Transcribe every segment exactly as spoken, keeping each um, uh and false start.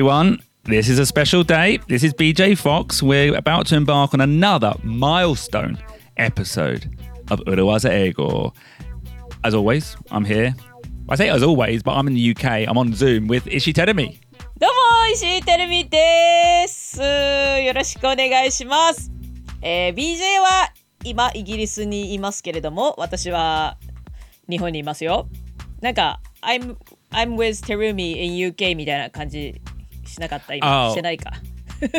everyone. This is a special day. This is B J Fox. We're about to embark on another milestone episode of Urawaza Eigo. As always, I'm here. I say as always, but I'm in the U K. I'm on Zoom with Ishii Terumi. どうも、石井てるみです。よろしくお願いします。えー、ビージェー は今イギリスにいますけれども、私は日本にいますよ。なんか I'm I'm with Terumi in ユーケー みたいな感じしなかった今、oh. してないか。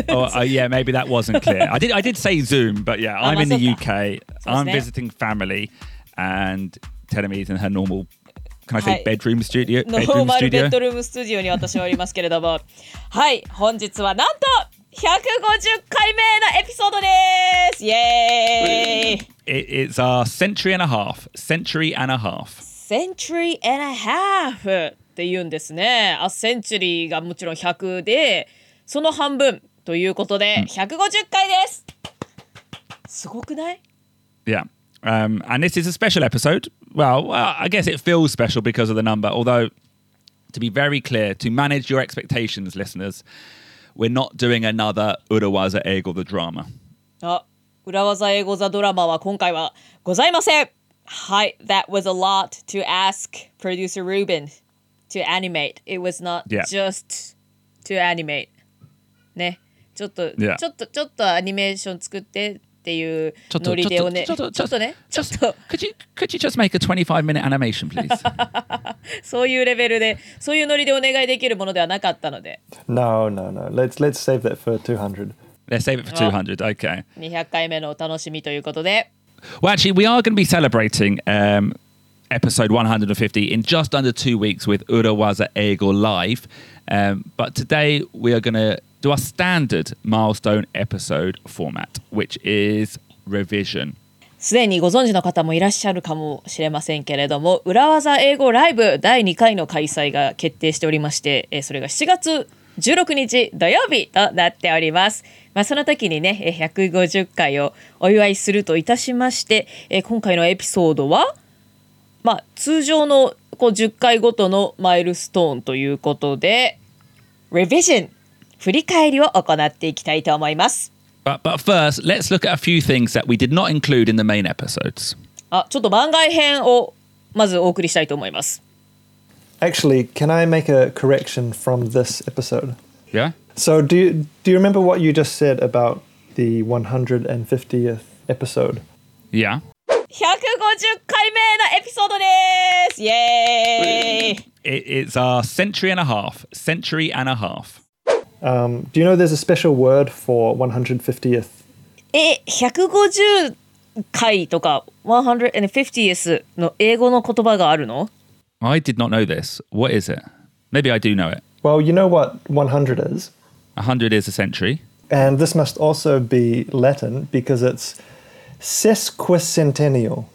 oh, uh, yeah, maybe that wasn't clear. I did I did say Zoom, but yeah, I'm in the ユーケー. I'm visiting family, and Terumi is in her normal.Can I say bedroom studio? ノーマルベッドルームスタジオに私はおりますけれどもはい、本日はなんとひゃくごじゅっかいめのエピソードですイエーイ It's our century and a half Century and a half Century and a half って言うんですね A century がもちろんひゃくでその半分ということでひゃくごじゅっかいです、うん、すごくない Yeah Um, and this is a special episode. Well, uh, I guess it feels special because of the number. Although, to be very clear, to manage your expectations, listeners, we're not doing another Urawaza Eigo the drama. Ah, Urawaza Eigo the drama は今回はございません。はい、that was a lot to ask producer Ruben to animate. It was not yeah. just to animate. ね、ちょっと、yeah. ちょっとちょっとアニメーション作って。っていうノリでをねちょっとちょっとねちょっと could you could you just make a twenty-five minute animation please そういうレベルでそういうノリでお願いできるものではなかったので No no no let's let's save that for two hundred let's save it for two hundred okay にひゃっかいめのお楽しみということで Well actually we are going to be celebrating、um, episode one hundred fifty in just under two weeks with Urawaza Eigo live、um, but today we are going to do our standard milestone episode format, which is revision. すでにご存知の方もいらっしゃるかもしれませんけれども、裏技英語ライブだいにかいの開催が決定しておりまして、それがしちがつじゅうろくにち土曜日となっております。まあ、その時にね、ひゃくごじゅっかいをお祝いするといたしまして、今回のエピソードは、まあ、通常のこうじゅっかいごとのマイルストーンということで、revision。振り返りを行っていきたいと思います。But, but first, let's look at a few things that we did not include in the main episodes. あ、ちょっと番外編をまずお送りしたいと思います。Actually, can I make a correction from this episode? Yeah. So, do you, do you remember what you just said about the one hundred fiftieth episode? Yeah. ひゃくごじゅっかいめのエピソードです。イエーイ。It's our century and a half. Century and a half.Um, do you know there's a special word for one hundred fiftieth? え、ひゃくごじゅっかいとか one hundred fiftieth の英語の言葉があるの? I did not know this. What is it? Maybe I do know it. Well, you know what one hundred is? one hundred is a century. And this must also be Latin because it's sesquicentennial.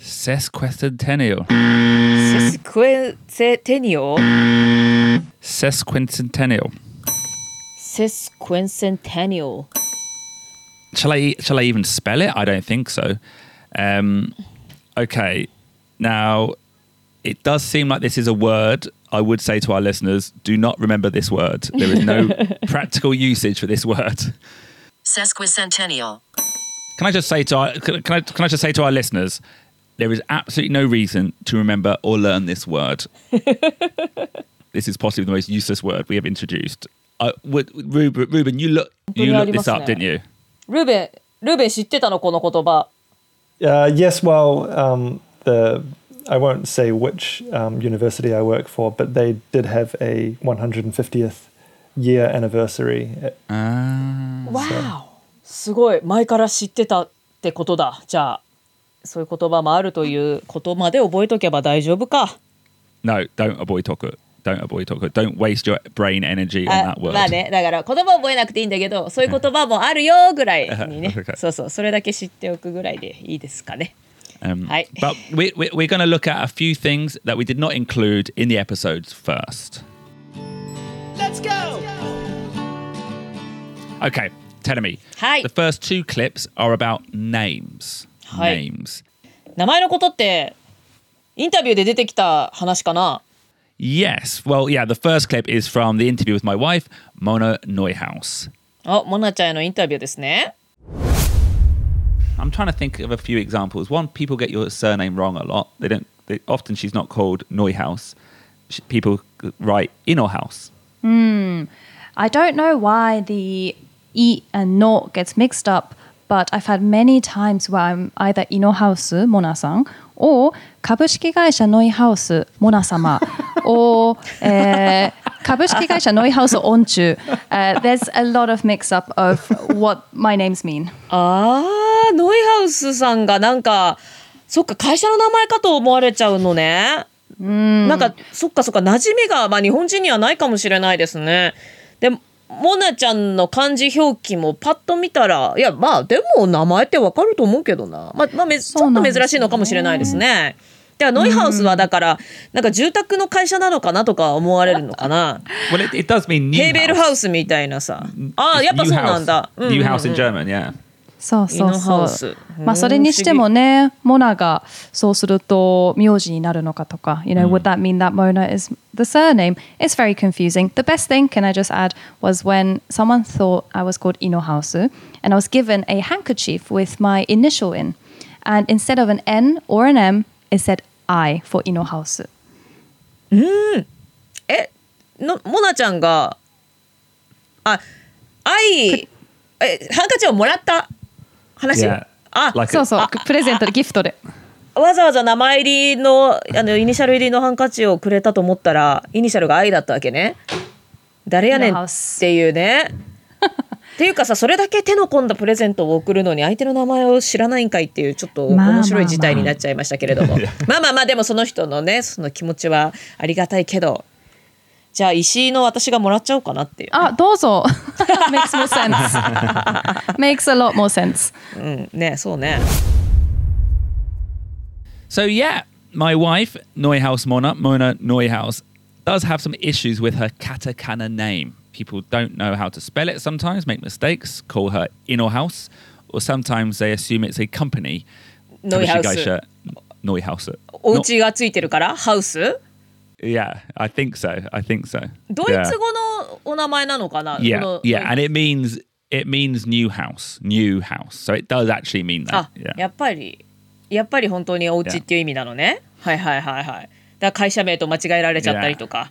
Sesquicentennial. Sesquicentennial? Sesquicentennial.Sesquicentennial. Shall I, shall I even spell it? I don't think so. Um, okay. Now, it does seem like this is a word. I would say to our listeners, do not remember this word. There is no practical usage for this word. Sesquicentennial. Can I just say to our, can I, can I just say to our listeners, there is absolutely no reason to remember or learn this word. This is possibly the most useless word we have introduced.Uh, Ruben, Ruben, you look, you looked this up, didn't you? Ruben, Ruben, 知ってたのこの言葉。Uh, yes, well, um, the I won't say which um, university I work for, but they did have a one hundred fiftieth year anniversary. Ah. Wow, すごい前から知ってたってことだ。じゃあそういう言葉もあるということまで覚えとけば大丈夫か。No, don't avoid talk.Don't avoid talk. Don't waste your brain energy on that word. まあね、だから言葉覚えなくていいんだけど、そういう言葉もあるよぐらいにね。okay. そうそう、それだけ知っておくぐらいでいいですかね。Um, はい。But we, we, we're going to look at a few things that we did not include in the episodes first. Let's go. Okay, tell me. はい。The first two clips are about names. はい。Names. 名前のことってインタビューで出てきた話かな。Yes. Well, yeah, the first clip is from the interview with my wife, Mona Neuhaus. Oh, Mona-chan's interview desu ne. I'm trying to think of a few examples. One, people get your surname wrong a lot. They don't. They, often she's not called Neuhaus. She, people write Inohaus. Hmm. I don't know why the I and no gets mixed up, but I've had many times where I'm either Inohaus, Mona-san, or Kabushiki Gaisha Neuhaus, Mona-sama, or uh, Kabushiki Gaisha Neuhaus Onchu. Uh, there's a lot of mix-up of what my names mean. Ah, Neuhaus-san ga nanka, sokka, kaisha no namae ka to omowarechau no ne. なんかそっかそっか馴染みが、まあ、日本人にはないかもしれないですね。でモナちゃんの漢字表記もパッと見たらいやまあでも名前ってわかると思うけどな、まあまあめちょっと珍しいのかもしれないですね。ではノイハウスはだからなんか住宅の会社なのかなとか思われるのかな。well, it, it does mean new house. ヘーベルハウスみたいなさ。ああやっぱそうなんだ。New house in German, yeah. そうそうそう。まあそれにしてもね、モナがそうすると名字になるのかとか、you know, would that mean that Mona is the surname? It's very confusing. The best thing, can I just add, was when someone thought I was called Inohausu, and I was given a handkerchief with my initial in, and instead of an N or an M, it said I for Inohausu. うん。え、のモナちゃんが、あ、I、え、ハンカチをもらった話。Yeah.あ、like、そうそうプレゼントでギフトでわざわざ名前入り の, あのイニシャル入りのハンカチをくれたと思ったらイニシャルが愛だったわけね。誰やねんっていうねっていうかさそれだけ手の込んだプレゼントを送るのに相手の名前を知らないんかいっていうちょっと面白い事態になっちゃいましたけれども、まあまあまあ、まあまあまあでもその人のねその気持ちはありがたいけどじゃあ石井の私がもらっちゃおうかなっていう、ね、あどうぞmakes more sense makes a lot more sense、うん、ねそうね So yeah, my wife Neuhaus Mona, Mona Neuhaus does have some issues with her katakana name. People don't know how to spell it sometimes, make mistakes, call her Inohaus, or sometimes they assume it's a company. Neuhaus Neuhaus お家がついてるからハウスYeah, I think so. I think so. ドイツ語のお名前なのかな? Yeah, yeah, and it means it means new house, new house. So it does actually mean that. あ、yeah. やっぱりやっぱり本当にお家っていう意味なのね。Yeah. はいはいはいはい。だから会社名と間違えられちゃったりとか、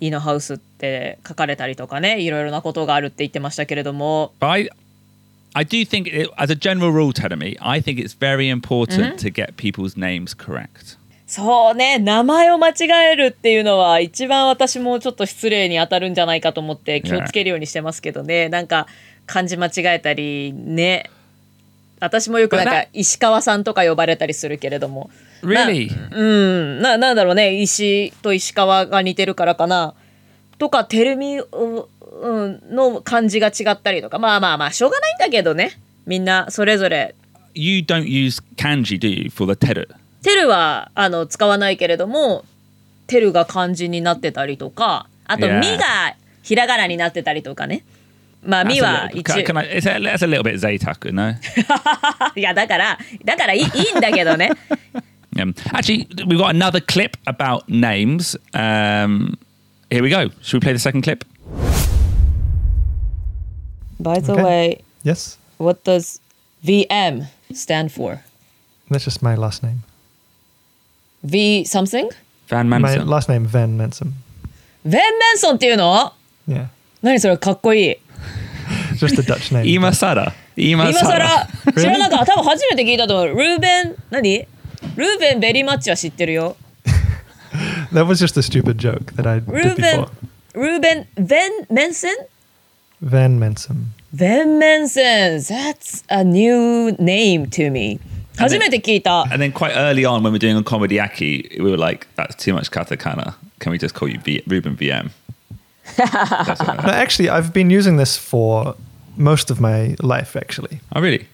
イノハウスって書かれたりとかね、いろいろなことがあるって言ってましたけれども。I I do think it, as a general rule, Terumi, I think it's very important、mm-hmm. to get people's names correct.そうね名前を間違えるっていうのは一番私もちょっと失礼に当たるんじゃないかと思って気をつけるようにしてますけどね、yeah. なんか漢字間違えたりね私もよくなんか石川さんとか呼ばれたりするけれども Really? な、うん、な、なんだろうね石と石川が似てるからかなとかてるみ、うん、の漢字が違ったりとかまあまあまあしょうがないんだけどねみんなそれぞれ You don't use kanji, do you, for the teru?テルはあの使わないけれどもテルが漢字になってたりとかあと、yeah. ミがひらがなになってたりとかねまあミは一応 That's a little bit 贅沢 no? いやだからだからいい, いいんだけどね、um, Actually we've got another clip about names、um, Here we go. Should we play the second clip? By the、okay. way Yes. What does ブイエム stand for? That's just my last name.V something? Van Mensen. My last name Van Mensen. Van Mensen っていうの? Yeah. 何それかっこいい。Just a Dutch name. 今さら。今さら。知らなかった。多分初めて聞いたと思う。Ruben 何? Ruben ベリマッチは知ってるよ。That was just a stupid joke that I did before. Ruben Van Mensen? Van Mensen. Van Mensen. That's a new name to me.And then, and then quite early on when we were doing on Comedy Aki, we were like, that's too much katakana. Can we just call you B- Ruben V M? No, actually, I've been using this for most of my life, actually. Oh, really?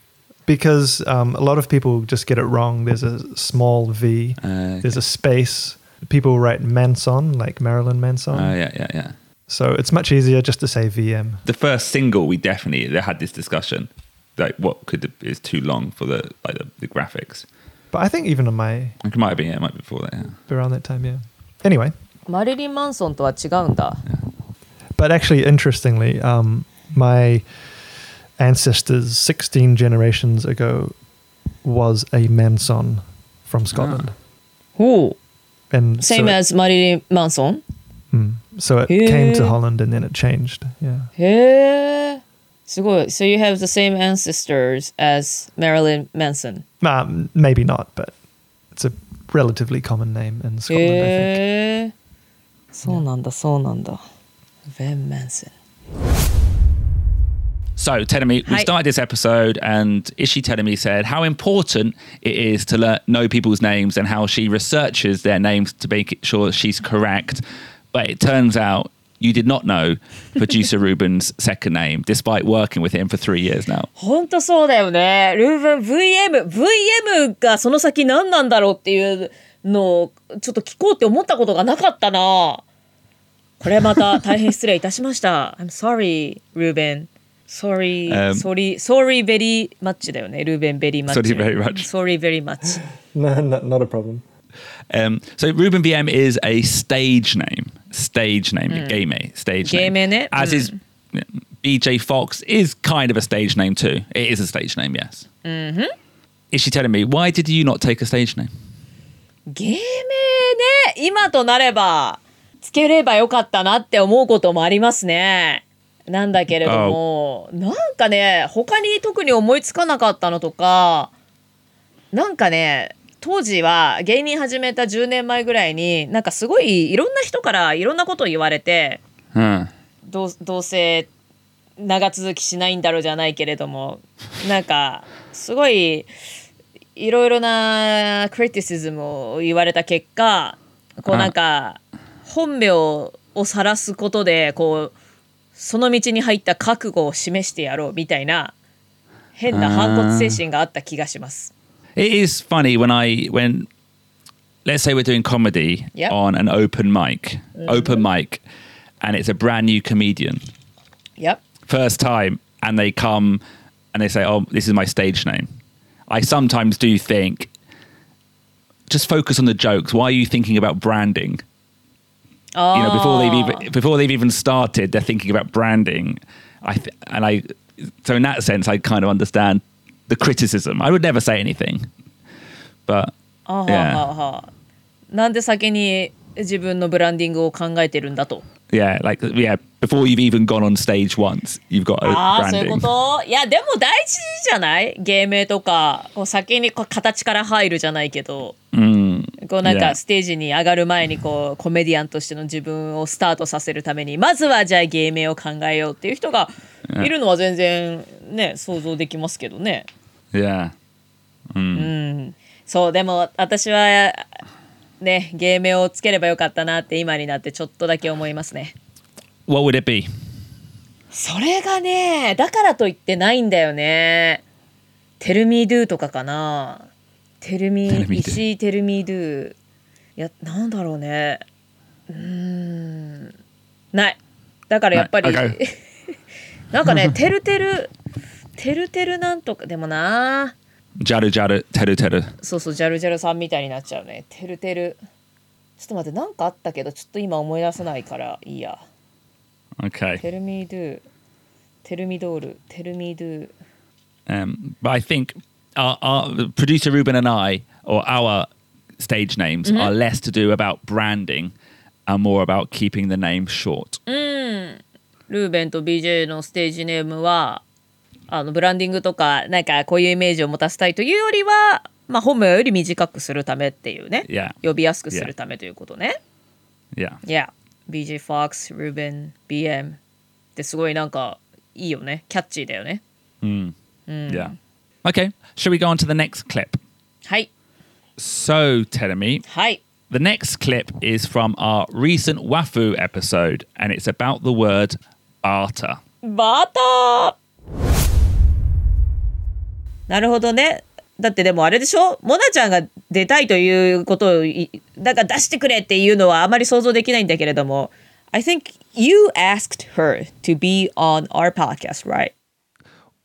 Because um, a lot of people just get it wrong. There's a small V. Uh, okay. There's a space. People write Manson, like Marilyn Manson. Oh, yeah, yeah, yeah. So it's much easier just to say V M. The first single, we definitely had this discussion.Like what could the, is too long for the like the, the graphics? But I think even on my it might have been yeah, it might be before that. Yeah. Around that time, yeah. Anyway, マリリン・マンソンとは違うんだ。 But actually, interestingly,、um, my ancestors sixteen generations ago was a Manson from Scotland. Oh. And same so as Marilyn Manson? Mm. So it、へー、came to Holland and then it changed. Yeah. へー。すごい。So you have the same ancestors as Marilyn Manson? Um, maybe not, but it's a relatively common name in Scotland, へー。I think.そうなんだ、そうなんだ。Van Mensen. So, Terumi, we started this episode and Ishii Terumi said how important it is to learn, know people's names and how she researches their names to make sure she's correct. But it turns out you did not know producer Ruben's second name, despite working with him for three years now. 本当そうだよね。Ruben ブイエム、ブイエム がその先何なんだろうっていうのちょっと聞こうって思ったことがなかったな。これまた大変失礼いたしました。I'm sorry, Ruben. Sorry, sorry, sorry very much だよね。Ruben very much. Sorry very much. Sorry very much. No, not, not a problem. Um, so Ruben V M is a stage name. Stage name. Game stage name. Game name. As is B J Fox is kind of a stage name too. It is a stage name, yes. Mm-hmm. Ishii Terumi, why did you not take a stage name?芸名ね、今となればつければよかったなって思うこともありますね。なんだけれども、oh. なんかね、他に特に思いつかなかったのとか、なんかね、当時は芸人始めたじゅうねんまえぐらいになんかすごいいろんな人からいろんなことを言われて、hmm. どう、どうせ長続きしないんだろうじゃないけれども、なんかすごいいろいろなクリティシズムを言われた結果、こうなんか本名を晒すことでこうその道に入った覚悟を示してやろうみたいな変な反骨精神があった気がします。It is funny when I when let's say we're doing comedy、yep. on an open mic,、mm-hmm. open mic, and it's a brand new comedian. Yep. First time, and they come and they say, "Oh, this is my stage name."I sometimes do think, just focus on the jokes. Why are you thinking about branding? Oh. You know, before they've even, before they've even started, they're thinking about branding. I th- and I, so in that sense, I kind of understand the criticism. I would never say anything, but oh, yeah. Oh, oh, oh. なんで先に自分のブランディングを考えてるんだと。Yeah, like yeah, before you've even gone on stage once, you've got a branding. ああ、そういうこと。いや、でも大事じゃない？芸名とか、こう先にこう形から入るじゃないけど、うん、こうなんかステージに上がる前にこうコメディアンとしての自分をスタートさせるために、まずはじゃあ芸名を考えようっていう人がいるのは全然ね、想像できますけどね。Yeah. うん。うん。そう、でも私は。ね、芸名をつければよかったなって今になってちょっとだけ思いますね。What would it be? それがね、だからといってないんだよね。Tell me do とかかな。Tell me, Ishii Tell me do。いや、なんだろうね。うーん、ない。だからやっぱり、な, なんかね、てるてる、てるてるなんとかでもな。ジャルジャルテルテル、そうそう、ジャルジャルさんみたいになっちゃうね。テルテル、ちょっと待って、なんかあったけどちょっと今思い出せないからいいや。 Okay. Tell me do Tell me doll Tell me do、um, But I think our, our producer Ruben and I, or our stage names、mm-hmm. are less to do about branding and more about keeping the name short、うん、ルーベンと ビージェー のステージネームはあのブランディングとかなんかこういうイメージを持たせたいというよりは、まあ、本名より短くするためっていうね、yeah. 呼びやすくするためということね。Yeah. Yeah.ビージェー Fox、Ruben、ビーエム ってすごいなんかいいよね。キャッチーだよね。Mm. Mm. Yeah. Okay. Shall we go on to the next clip? はい。So, Terumi. はい。The next clip is from our recent Wafu episode, and it's about the word barter. Barter!なるほどね。だってでもあれでしょ、モナちゃんが出たいということをなんか出してくれっていうのはあまり想像できないんだけれども、 I think you asked her to be on our podcast, right?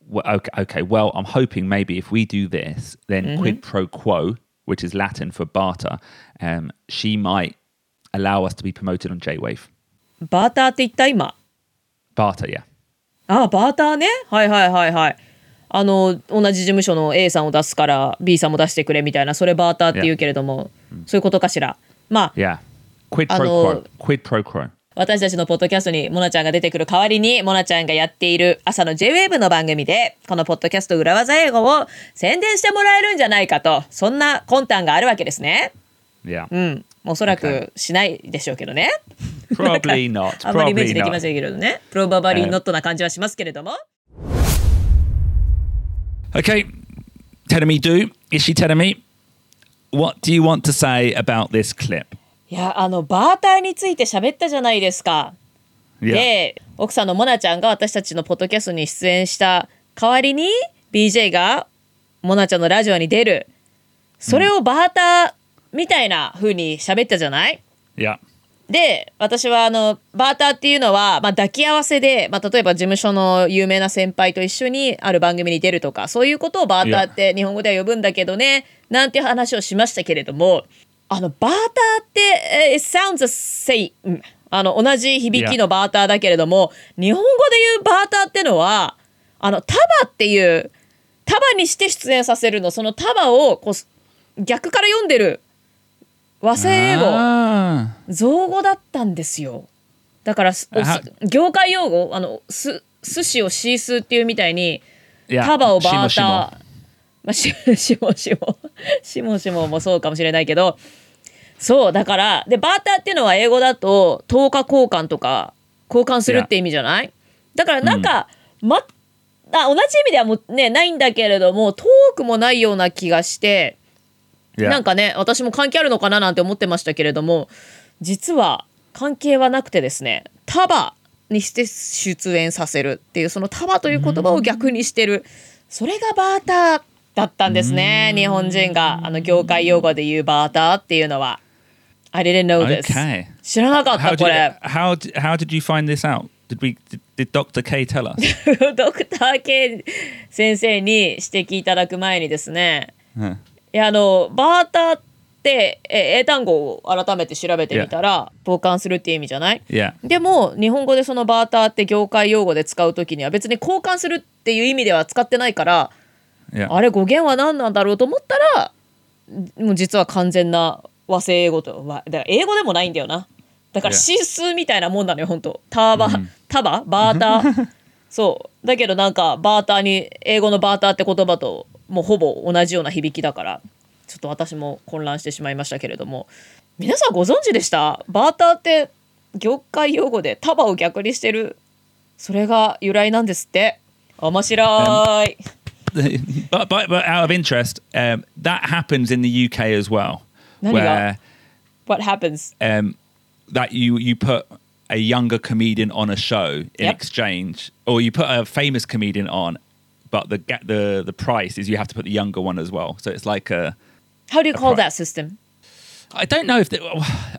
Well, okay, okay. Well, I'm hoping maybe if we do this, then、mm-hmm. quid pro quo, which is Latin for barter, um, she might allow us to be promoted on J-Wave. Barter って言った今 Barter, yeah. ああ、バーターね。はいはいはいはい。あの、同じ事務所の A さんを出すから B さんも出してくれみたいな、それバーターって言うけれども、yeah. そういうことかしら。まあ、yeah. Quid pro quo. Quid pro quo.私たちのポッドキャストにモナちゃんが出てくる代わりに、モナちゃんがやっている朝の J-Wave の番組で、このポッドキャスト裏技英語を宣伝してもらえるんじゃないかと、そんな魂胆があるわけですね。Yeah. うん。おそらくしないでしょうけどね。Probably not. あまりイメージできませんけどね。Probably not な感じはしますけれども。Okay. Terumi do. Ishii Terumi. What do you want to say about this clip?いや、あのバーターについて喋ったじゃないですか。Yeah. で、奥さんのモナちゃんが私たちのポッドキャストに出演した代わりに ビージェー がモナちゃんのラジオに出る。それをバーターみたいな風に喋ったじゃない？ Yeah. で、私はあのバーターっていうのは、まあ、抱き合わせで、まあ、例えば事務所の有名な先輩と一緒にある番組に出るとか、そういうことをバーターって日本語では呼ぶんだけどね、yeah. なんて話をしましたけれども、あのバーターって、it sounds the same あの同じ響きのバーターだけれども、yeah. 日本語で言うバーターってのはあの束っていう束にして出演させるの、その束をこう逆から読んでる和製英語造語だったんですよ。だから業界用語、あのす寿司をシースーっていうみたいに、yeah. 束をバーターしもしもまあ、し, しもしもしもしももそうかもしれないけど、そうだからでバーターっていうのは英語だととおか交換とか交換するって意味じゃない？だからなんか、うん、まあ同じ意味ではもうねないんだけれども遠くもないような気がして、yeah. なんかね私も関係あるのかななんて思ってましたけれども、実は関係はなくてですね、束にして出演させるっていう、その束という言葉を逆にしてる、それがバーターだったんですね。日本人があの業界用語で言うバーターっていうのは I didn't know this、okay. 知らなかった。 how did, これ how did, how did you find this out? Did we, did, did Doctor K tell us? ドクター K 先生に指摘いただく前にですね、うん、いやあのバーターって英単語を改めて調べてみたら、yeah. 傍観するっていう意味じゃない、yeah. でも日本語でそのバーターって業界用語で使うときには別に交換するっていう意味では使ってないからYeah. あれ語源は何なんだろうと思ったら、もう実は完全な和製英語とはだから英語でもないんだよな。だからシースーみたいなもんなのよ本当。タバ、mm. タババーターそうだけどなんかバーターに英語のバーターって言葉ともうほぼ同じような響きだからちょっと私も混乱してしまいましたけれども、皆さんご存知でした？バーターって業界用語でタバを逆にしてる、それが由来なんですって。面白い、um.But, but, but out of interest, um, that happens in the U K as well. Where, what happens? Um, that you, you put a younger comedian on a show in yep. exchange, or you put a famous comedian on, but the, the, the price is you have to put the younger one as well. So it's like a... How do you call pri- that system?I don't know if there,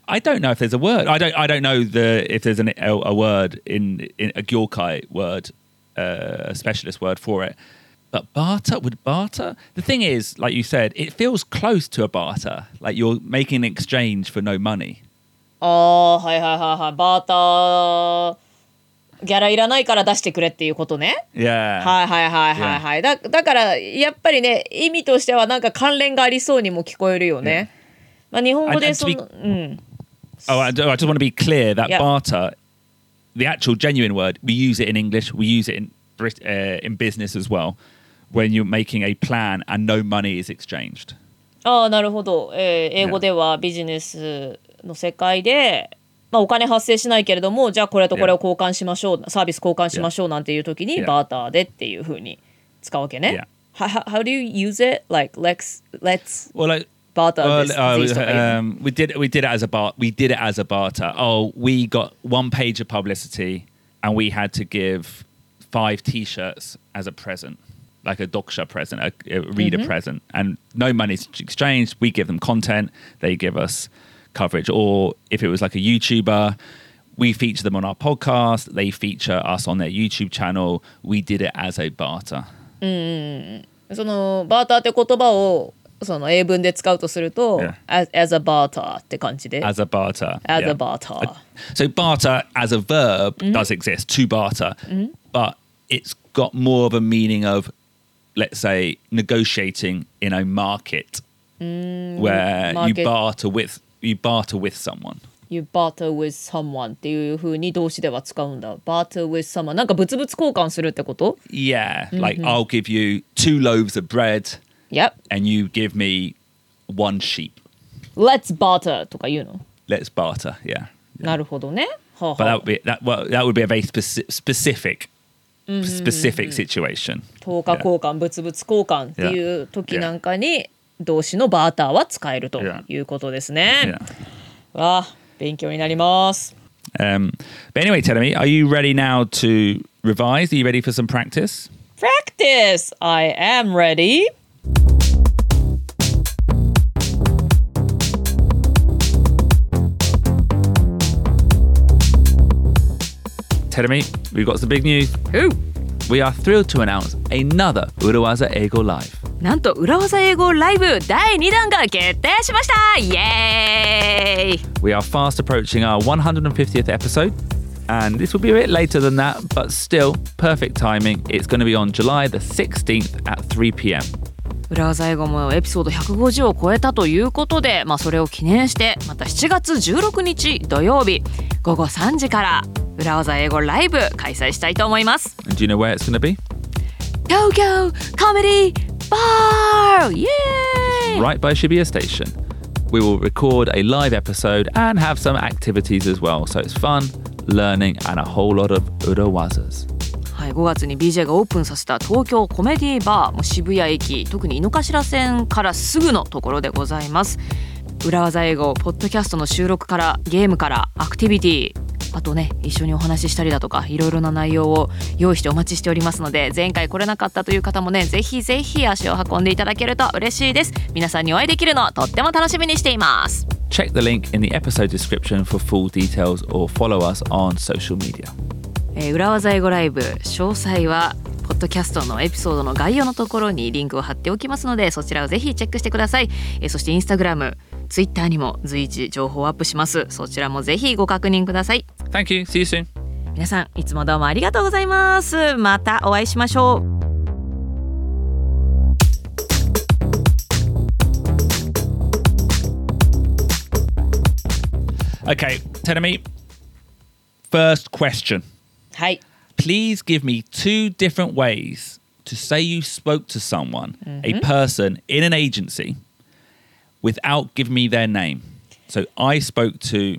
I don't know if there's a word. I don't I don't know the if there's an, a, a word in, in a Gyokai word, uh, a specialist word for it.But barter would barter? The thing is, like you said, it feels close to a barter. Like you're making an exchange for no money. Oh, hi, hi, hi, hi. Barter. ギャラいらないから出してくれっていうことね。Yeah. はいはいはいはいはい。だ、だからやっぱりね、意味としてはなんか関連がありそうにも聞こえるよね。Yeah. まあ日本語でその、うん。Oh, I just want to be clear that yeah. barter, the actual genuine word, we use it in English, we use it in, uh, in business as well.When you're making a plan and no money is exchanged. ああ、なるほど、えー、英語ではビジネスの世界で、まあ、お金発生しないけれども、じゃあこれとこれを交換しましょう、yeah. サービス交換しましょうなんていう時に、yeah. バーターでっていう風に使うわけね。Yeah. How, how do you use it? Like let's let's well, like, barter. Well, this, uh, these um, we did we did it as a bar we did it as a barter. Oh, we got one page of publicity and we had to give five T-shirts as a present.Like a doksha present, a, a reader mm-hmm. present, and no money's exchanged. We give them content, they give us coverage. Or if it was like a YouTuber, we feature them on our podcast, they feature us on their YouTube channel. We did it as a barter. うん、そのバーターって言葉をその英文で使うとすると、yeah. as, as a barter って感じで。as a barter. as、yeah. a barter. So barter as a verb、mm-hmm. does exist, to barter,、mm-hmm. but it's got more of a meaning of, let's say, negotiating in a market、mm-hmm. where market. you barter with you barter with someone.You barter with someone っていう風に動詞では使うんだ。barter with someone なんか物々交換するってこと ？Yeah, like、mm-hmm. I'll give you two loaves of bread. Yep. And you give me one sheep. Let's barter とか言うの ？Let's barter. Yeah. yeah. なるほどね。はは But that would be that. Well, that would be a very specific specific、mm-hmm. specific situation. 等価交換、yeah. 物々交換っていう時なんかに動詞の barter は使えるということですね。Yeah. わあ。勉強になります。Um, but anyway, Terumi, are you ready now to revise? Are you ready for some practice? Practice! I am ready. Terumi, we've got some big news. Ooh. We are thrilled to announce another Urawaza Eigo Live.なんと裏技英語ライブだいにだんが決定しましたイエーイ We are fast approaching our one hundred fiftieth episode and this will be a bit later than that but still perfect timing. It's going to be on July the sixteenth at three p.m. 裏技英語もエピソードひゃくごじゅうを超えたということで、まあ、それを記念してまたしちがつじゅうろくにち土曜日午後さんじから裏技英語ライブ開催したいと思います And do you know where it's going to be? Tokyo Comedy Bar! Yay! Just right by Shibuya Station. We will record a live episode and have some activities as well. So it's fun, learning, and a whole lot of urawazas. はい、ごがつに ビージェー がオープンさせた東京コメディバーも渋谷駅、特に井の頭線からすぐのところでございます。裏技英語、ポッドキャストの収録からゲームからアクティビティ。あとね一緒にお話ししたりだとかいろいろな内容を用意してお待ちしておりますので前回来れなかったという方もねぜひぜひ足を運んでいただけると嬉しいです皆さんにお会いできるのとっても楽しみにしています Check the link in the episode description for full details or follow us on social media、えー、裏技英語ライブ詳細はポッドキャストのエピソードの概要のところにリンクを貼っておきますのでそちらをぜひチェックしてください、えー、そしてインスタグラムツイッターにも随時情報をアップします。そちらもぜひご確認ください。Thank you. See you soon. 皆さん、いつもどうもありがとうございます。またお会いしましょう。Okay, Terumi. First question. はい。Please give me two different ways to say you spoke to someone, a person in an agency.Without giving me their name. So I spoke to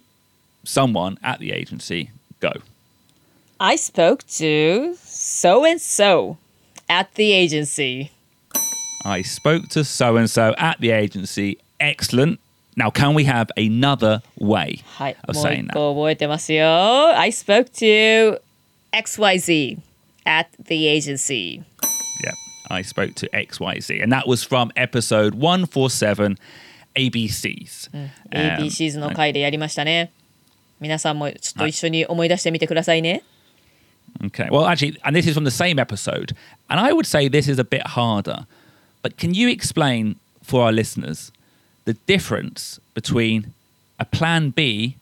someone at the agency. Go. I spoke to so-and-so at the agency. I spoke to so-and-so at the agency. Excellent. Now, can we have another way of saying that? もう一個覚えてますよ。I spoke to エックスワイゼット at the agency. Yeah, I spoke to エックスワイゼット. And that was from episode one forty-seven.エービーシーズ、うん、エービーシーズ の回でやりましたね。皆さんもちょっと一緒に思い出してみてくださいね。Okay. Well, actually, and this is from the same episode. And I would say this is a bit harder. But can you explain for our listeners the difference between a plan B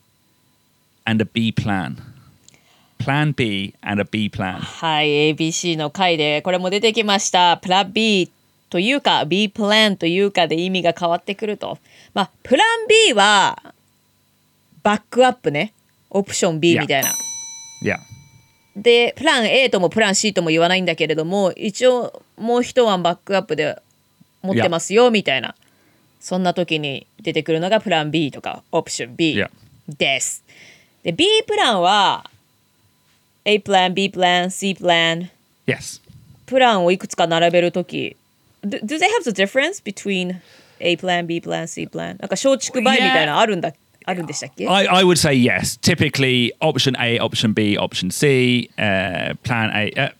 and a B plan?Plan B and a B plan. はい、エービーシー の回でこれも出てきました。プラ Bというか B プランというかで意味が変わってくると、まあ、プラン B はバックアップねオプション B みたいな、yeah. Yeah. でプラン A ともプラン C とも言わないんだけれども一応もう一晩バックアップで持ってますよみたいな、yeah. そんな時に出てくるのがプラン B とかオプション B です、yeah. で B プランは A プラン B プラン C プラン、yes. プランをいくつか並べるときDo, do they have the difference between A plan, B plan, C plan? なんか小竹梅みたいなあるんだ、あるんでしたっけ? I, I would say yes. Typically, option A, option B, option C, uh, plan A, uh,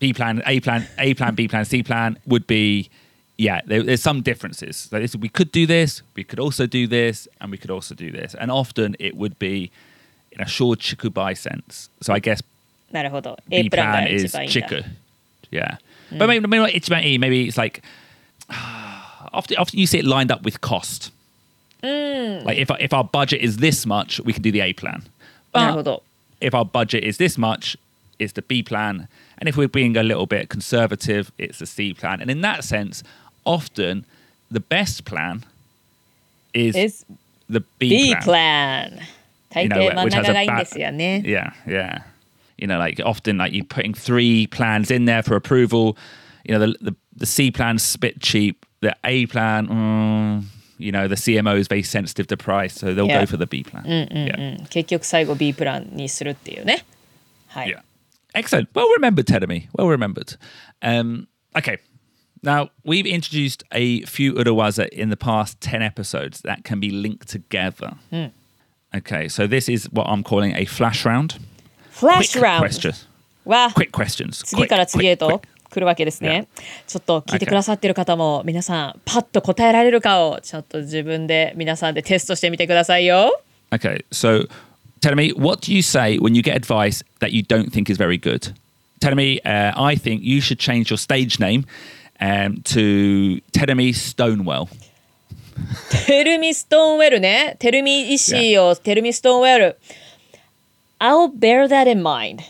B plan, A plan, A plan, B plan, C plan would be, yeah, there, there's some differences. So this, we could do this, we could also do this, and we could also do this. And often it would be in a short chikubai sense. So I guess なるほど。A plan is chiku. Yeah.But maybe, maybe not ichiban ii, maybe it's like, uh, often, often you see it lined up with cost. Mm. Like if if our budget is this much, we can do the A plan. But if our budget is this much, it's the B plan. And if we're being a little bit conservative, it's the C plan. And in that sense, often the best plan is it's the B, B plan. plan. You know, which has a bad, yeah, yeah. You know, like often like you're putting three plans in there for approval. You know, the the, the C plan's a bit cheap. The A plan, mm, you know, the C M O is very sensitive to price, so they'll yeah. go for the B plan. Yeah. 結局最後 B プランにするっていうね。はい。Yeah. Excellent. Well remembered, Terumi. Well remembered. Um, okay. Now, we've introduced a few Urawaza in the past ten episodes that can be linked together. Mm. Okay, so this is what I'm calling a flash round. Flash quick round. Questions. Wow. Quick questions. 次から次へと来るわけですね。Yeah. ちょっと聞いてくださってる方も皆さんパッと答えられるかをちょっと自分で皆さんでテストしてみてくださいよ。Okay, so tell me, what do you say when you get advice that you don't think is very good? Tell me, uh, I think you should change your stage name um, to Terumi Stonewell. Terumi Stonewell ね。Terumi Ishii を Terumi Stonewell. I'll bear that in mind.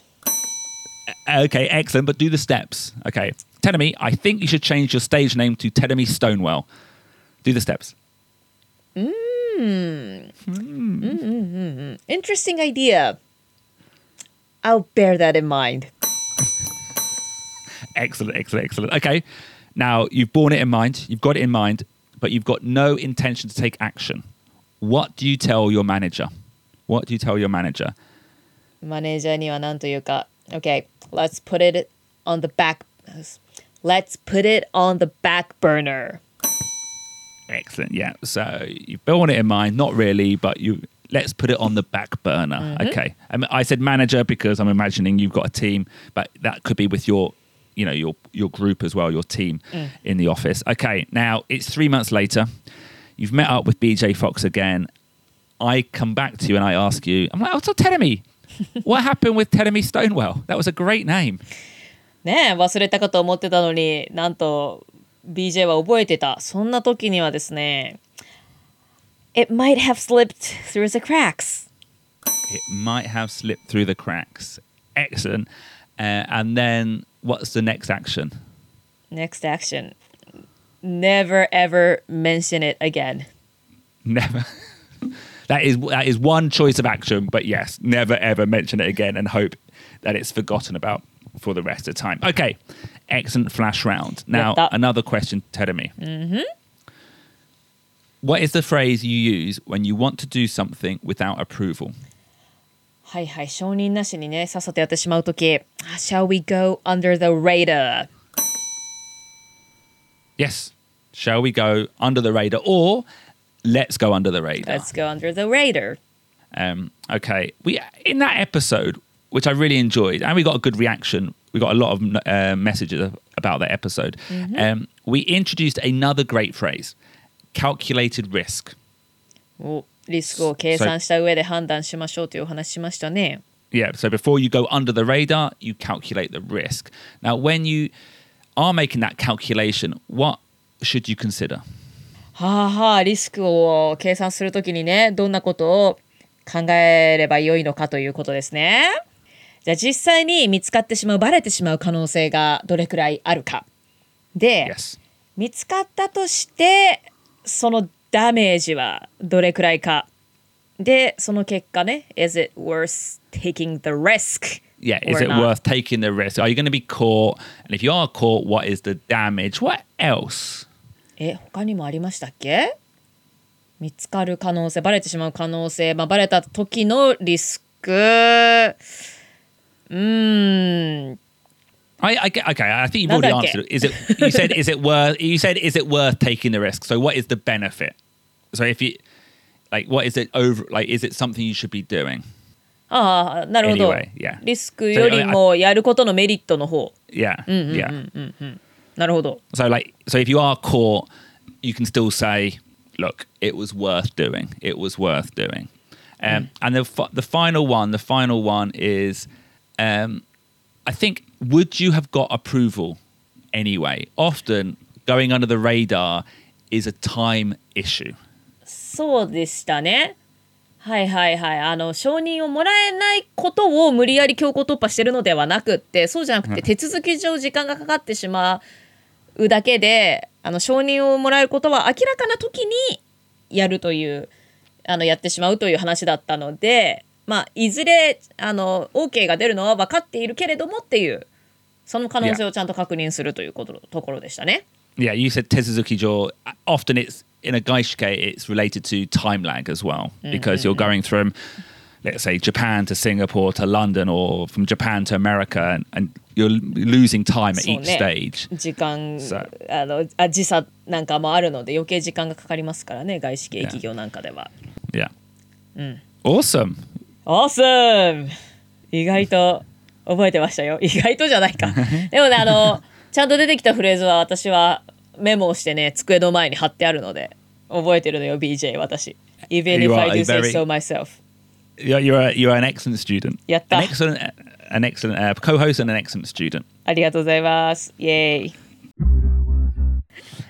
Okay, excellent, but do the steps. Okay, Terumi, I think you should change your stage name to Terumi Stonewell. Do the steps. Mm.Mm. Mm. Mm, mm, mm, mm. Interesting idea. I'll bear that in mind. Excellent, excellent, excellent. Okay, now you've borne it in mind, you've got it in mind, but you've got no intention to take action. What do you tell your manager? What do you tell your manager? Manager には何というか Okay, let's put it on the back. Let's put it on the back burner.Excellent. Yeah. So you've borne it in mind, not really, but you let's put it on the back burner. Mm-hmm. Okay. I mean, I said manager because I'm imagining you've got a team, but that could be with your, you know, your your group as well, your team mm. in the office. Okay. Now it's three months later. You've met up with B J Fox again. I come back to you and I ask you, I'm like, oh, so Terumi, what happened with Terumi Stonewell? That was a great name. ねえ、忘れたかと思ってたのに、なんと。BJ は覚えてた。そんな時にはですね、It might have slipped through the cracks. It might have slipped through the cracks. Excellent.、Uh, and then, what's the next action? Next action. Never ever mention it again. Never. that, is, that is one choice of action, but yes, never ever mention it again and hope that it's forgotten about for the rest of time. Okay.Excellent flash round. Now, another question, Terumi. Mm-hmm. What is the phrase you use when you want to do something without approval? はいはい、承認なしにね、さっさとやってしまうとき。Shall we go under the radar? Yes. Shall we go under the radar? Or, let's go under the radar. Let's go under the radar. Um, okay. We, in that episode, which I really enjoyed, and we got a good reaction,We got a lot of uh, messages about that episode. Mm-hmm. Um, we introduced another great phrase, calculated risk. Oh, risk を計算した上で判断しましょうというお話しましたね。Yeah, so before you go under the radar, you calculate the risk. Now, when you are making that calculation, what should you consider? はあはあ、リスクを計算するときにね、どんなことを考えればよいのかということですね。じゃあ実際に見つかってしまう、バレてしまう可能性がどれくらいあるか。で、yes. 見つかったとして、そのダメージはどれくらいか。で、その結果ね、is it worth taking the risk? Yeah, is it worth taking the risk? Are you going to be caught? And if you are caught, what is the damage? What else? え、他にもありましたっけ？見つかる可能性、バレてしまう可能性、まあ、バレた時のリスク。Mm. I, I okay. I think you've already answered. Is it? You said is it worth? You said is it worth taking the risk? So what is the benefit? So if you like, what is it over? Like, is it something you should be doing? Ah, なるほど。リスクよりもやることのメリットの方。Yeah, yeah. なるほど。So like, so if you are caught, you can still say, look, it was worth doing. It was worth doing. Um, and the the final one, the final one is.Um, I think, would you have got approval anyway? Often, going under the radar is a time issue. そうでしたね。はいはいはい、あの承認をもらえないことを無理やり強行突破してるのではなくって、そうじゃなくて手続き上時間がかかってしまうだけで、あの承認をもらえることは明らかな時にやるという、あのやってしまうという話だったので、まあ、いずれあの OK が出るのは分かっているけれどもっていう、その可能性をちゃんと確認するということ、yeah. ところでしたね。Yeah, you said 手続き上 often it's in a gaishke, it's related to time lag as well, because you're going from, let's say, Japan to Singapore to London, or from Japan to America, and, and you're losing time at each stage. 時間、あの、時差なんかもあるので余計時間がかかりますからね、外資系企業なんかでは。Yeah. Awesome. Awesome. 意外と覚えてましたよ。意外とじゃないか。でもね、あの、ちゃんと出てきたフレーズは私はメモをしてね、机の前に貼ってあるので覚えてるのよ ビージェー 私。 Even if I do say so myself. You're, you're, a, you're an excellent student. やった。 An excellent, an excellent、uh, co-host and an excellent student. ありがとうございます。イエーイ。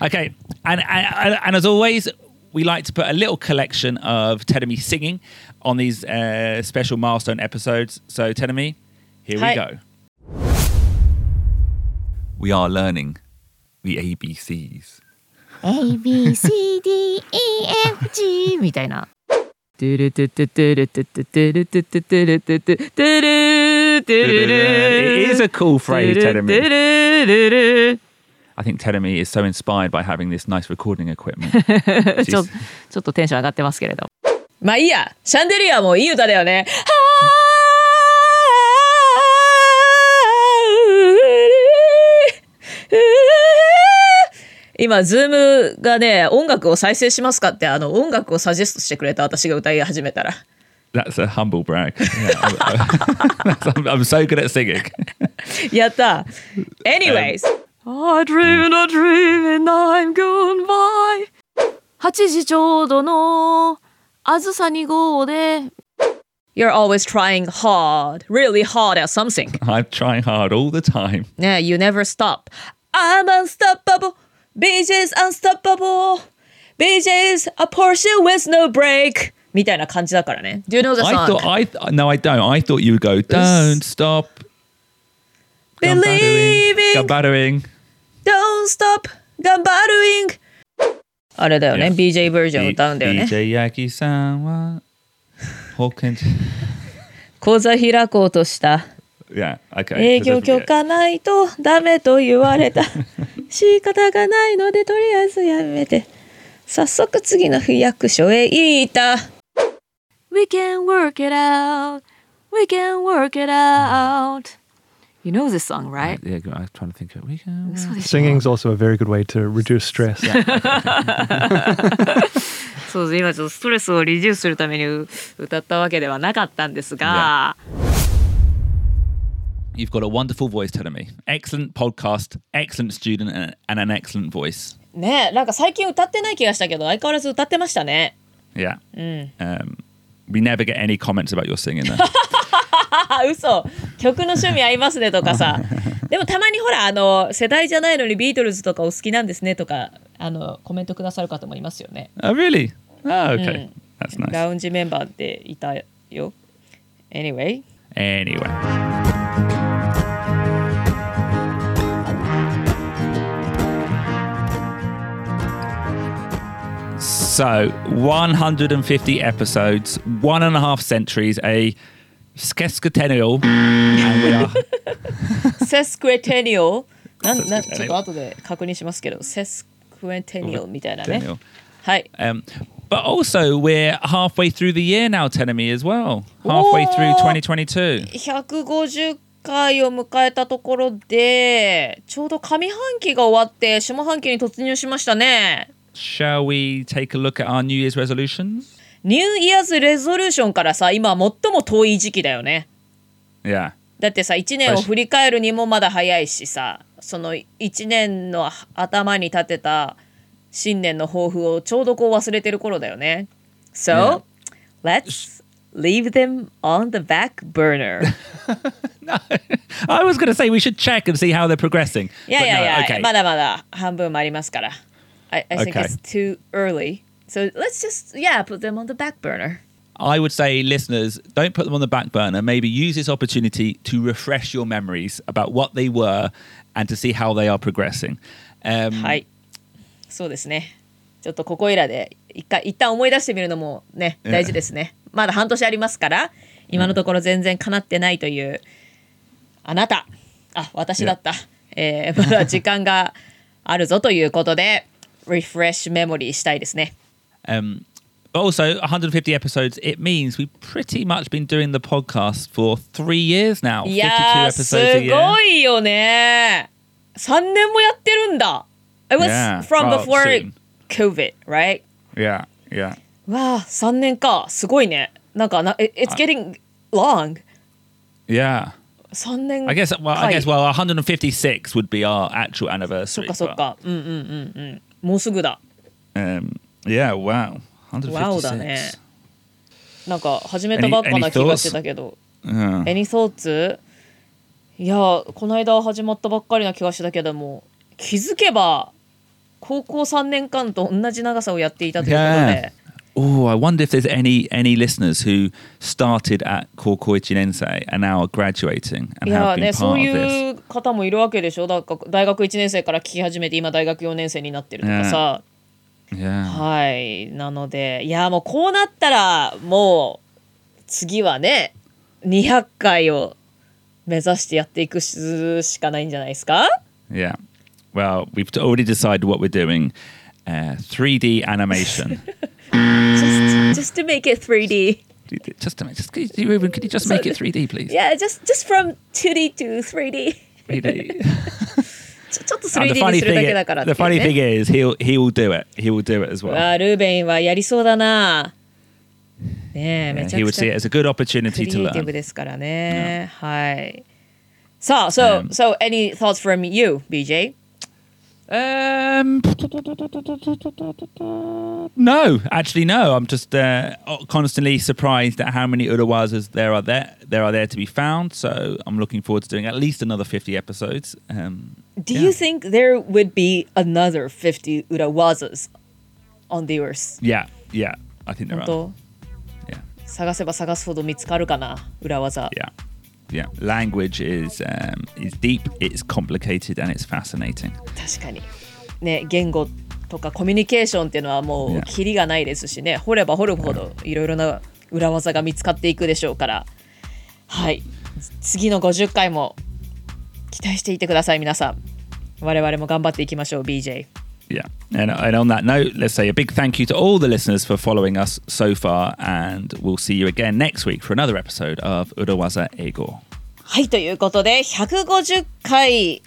Okay, and, and, and as always we like to put a little collection of Terumi singing on these、uh, special milestone episodes. So Terumi, here we、はい、go. We are learning the A B Cs. A, B, C, D, E, F, G みたいな。トゥルトゥトゥトゥルトゥトゥトゥルトゥトゥトゥルトゥトゥトゥルトゥルル。It is a cool phrase, Terumi. I think Terumi is so inspired by having this nice recording equipment. ちょっとテンション上がってますけれど。まあいいや。シャンデリアもいい歌だよね。今ズームがね、音楽を再生しますかって、あの音楽をサジェストしてくれた私が歌い始めたら。That's a humble brag. Yeah, I'm, I'm so good at singing. やった。Anyways. I dream, I dream, and I'm gone by. はちじちょうどのあずさに号で。You're always trying hard, really hard at something. I'm trying hard all the time. Yeah, you never stop. I'm unstoppable.ビージェー's unstoppable. ビージェー's a portion with no break. みたいな感じだからね。Do you know the song? I thought, I th- no, I don't. I thought you would go, don't stop believing. Gambaruing. Don't stop gambaruing. あれだよね。Yeah. ビージェー バージョン歌うんだよね。ビージェー ヤキさんは保険口座開こうとした。Yeah, okay. 営業許可ないとダメと言われた。仕方がないのでとりあえずやめて早速次の区役所へ行った。 We can work it out, we can work it out. You know this song, right? Yeah, I was trying to think of it. We can Singing is also a very good way to reduce stress. そうです。今ちょっとストレスをリデュースするために歌ったわけではなかったんですが、yeah.You've got a wonderful voice, Terumi. Excellent podcast, excellent student, and, and an excellent voice. ねえ、なんか最近歌ってない気がしたけど、相変わらず歌ってましたね。Yeah.、うん、um, we never get any comments about your singing. 嘘。曲の趣味合いますねとかさ。でもたまにほら、あの世代じゃないのにビートルズとかお好きなんですねとか、あのコメントくださる方もいますよね。Oh, really? Ah, okay. That's nice. ラウンジメンバーでいたよ。Anyway. Anyway.So, one hundred fifty episodes, one and a half centuries, a sesquicentennial. Sesquicentennial. なんなんちょっと後で確認しますけど、sesquicentennial みたいなね。はい。Um, but also, we're halfway through the year now, Terumi, as well. Halfway through twenty twenty-two. ひゃくごじゅっかいを迎えたところで、ちょうど上半期が終わって下半期に突入しましたね。Shall we take a look at our New Year's resolutions? New Year's resolution からさ、今最も遠い時期だよね。Yeah. だってさ、いちねんを振り返るにもまだ早いしさ、そのいちねんの頭に立てた新年の抱負をちょうどこう忘れてる頃だよね。So, yeah. Let's leave them on the back burner. No, I was going to say we should check and see how they're progressing. Yeah, yeah, yeah. まだまだ半分もありますから。I, I okay. think it's too early. So let's just, yeah, put them on the back burner. I would say, listeners, don't put them on the back burner. Maybe use this opportunity to refresh your memories about what they were and to see how they are progressing. Um, はい。そうですね。ちょっとここいらで一回一旦思い出してみるのもね、大事ですね。まだ半年ありますから、今のところ全然叶ってないというあなた、あ、私だった。えー、まだ時間があるぞということで、リフレッシュメモリーしたいですね。Um, but also, one hundred fifty episodes, it means we've pretty much been doing the podcast for three years now. Yeah, fifty-two episodes a year. すごいよね。さんねんもやってるんだ。It was yeah, from well, before soon. COVID, right? Yeah, yeah. Wow, three yearsか。すごいね。なんかな、it's getting long. Yeah. さんねん。I guess, well, I guess, well, one hundred fifty-six would be our actual anniversary. そっかそっか。うんうんうんうん。もうすぐだ。Um, yeah, wow. one hundred fifty-six. Wow だね。なんか始めたばっかな気がしてたけど。Any, any thoughts? Yeah. いや、この間始まったばっかりな気がしてたけども、気づけば高校さんねんかんと同じ長さをやっていたということで。Yeah. Oh, I wonder if there's any any listeners who started at 高校いちねんせい and now are graduating and have been part of this. いやね、そういう方もいるわけでしょ。だから大学いちねんせいから聞き始めて今大学よねんせいになってるとかさ。Yeah. はい。なので、いやもうこうなったらもう次はね、にひゃっかいを目指してやっていくしかないんじゃないですか？ Yeah. Well, we've already decided what we're doing. Uh, three D animation. just, just to make it three D. Just to make, just could you, Ruben, could you just make it three D, please? Yeah, just just from two D to three D. three D. ちょっと スリーディー にするだけだからっていうね。The funny thing is, he'll, he will do it. He will do it as well. わあ、ルーベンはやりそうだな。ねえ、めちゃくちゃ。He would see it as a good opportunity to learn. クリエイティブですからね。はい。さあ、so so any thoughts from you, B J? Um, no, actually, no. I'm just uh, constantly surprised at how many Urawazas there are there there are there to be found. So I'm looking forward to doing at least another fifty episodes. Um, Do yeah. you think there would be another fifty Urawazas on the earth? Yeah, yeah, I think there are. Yeah. 探せば探すほど見つかるかな、裏技。Yeah, yeah. Language is um, is deep, it's complicated, and it's fascinating. 確かにね、言語とかコミュニケーションっていうのはもうキリがないですしね、掘れば掘るほどいろいろな裏技が見つかっていくでしょうから、はい、次のごじゅっかいも期待していてください皆さん。我々も頑張っていきましょう B J。Yeah. And, and on that note, let's say a big thank you to all the listeners for following us so far, and we'll see you again next week for another episode of Urawaza Eigo. はい、ということでひゃくごじゅっかい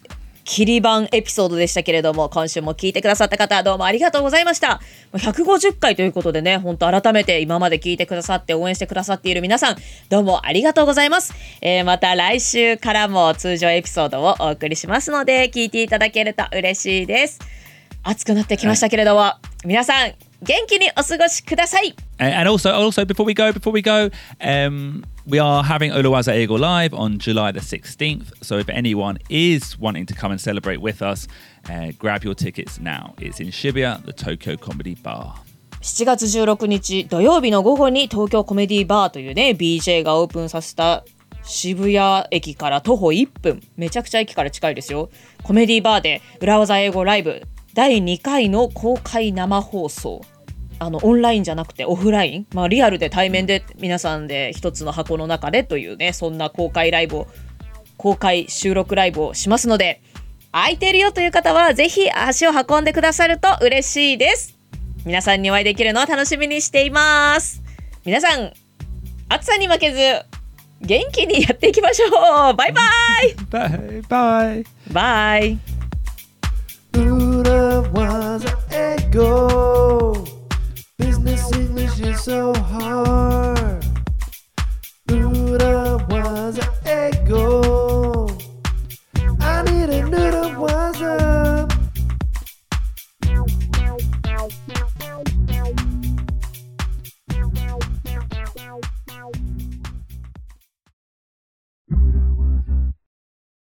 切り版エピソードでしたけれども、今週も聞いてくださった方どうもありがとうございました。ひゃくごじゅっかいということでね、本当改めて今まで聞いてくださって応援してくださっている皆さんどうもありがとうございます、えー、また来週からも通常エピソードをお送りしますので、聞いていただけると嬉しいです。暑くなってきましたけれども、はい、皆さん元気にお過ごしください。 And also, also before we go, before we go、um, we are having Urawaza Eigo Live on July the sixteenth. So if anyone is wanting to come and celebrate with us、uh, grab your tickets now. It's in Shibuya, the Tokyo Comedy Bar. しちがつじゅうろくにち土曜日の午後に東京コメディバーというね B J がオープンさせた渋谷駅から徒歩いっぷん、めちゃくちゃ駅から近いですよ。コメディバーでUrawaza Eigo Liveだいにかいの公開生放送、あのオンラインじゃなくてオフライン、まあ、リアルで対面で皆さんで一つの箱の中でというね、そんな公開ライブを公開収録ライブをしますので、空いてるよという方はぜひ足を運んでくださると嬉しいです。皆さんにお会いできるのを楽しみにしています。皆さん暑さに負けず元気にやっていきましょう。バイバイバイバイバイ。Urawaza Eigo. Business English is so hard.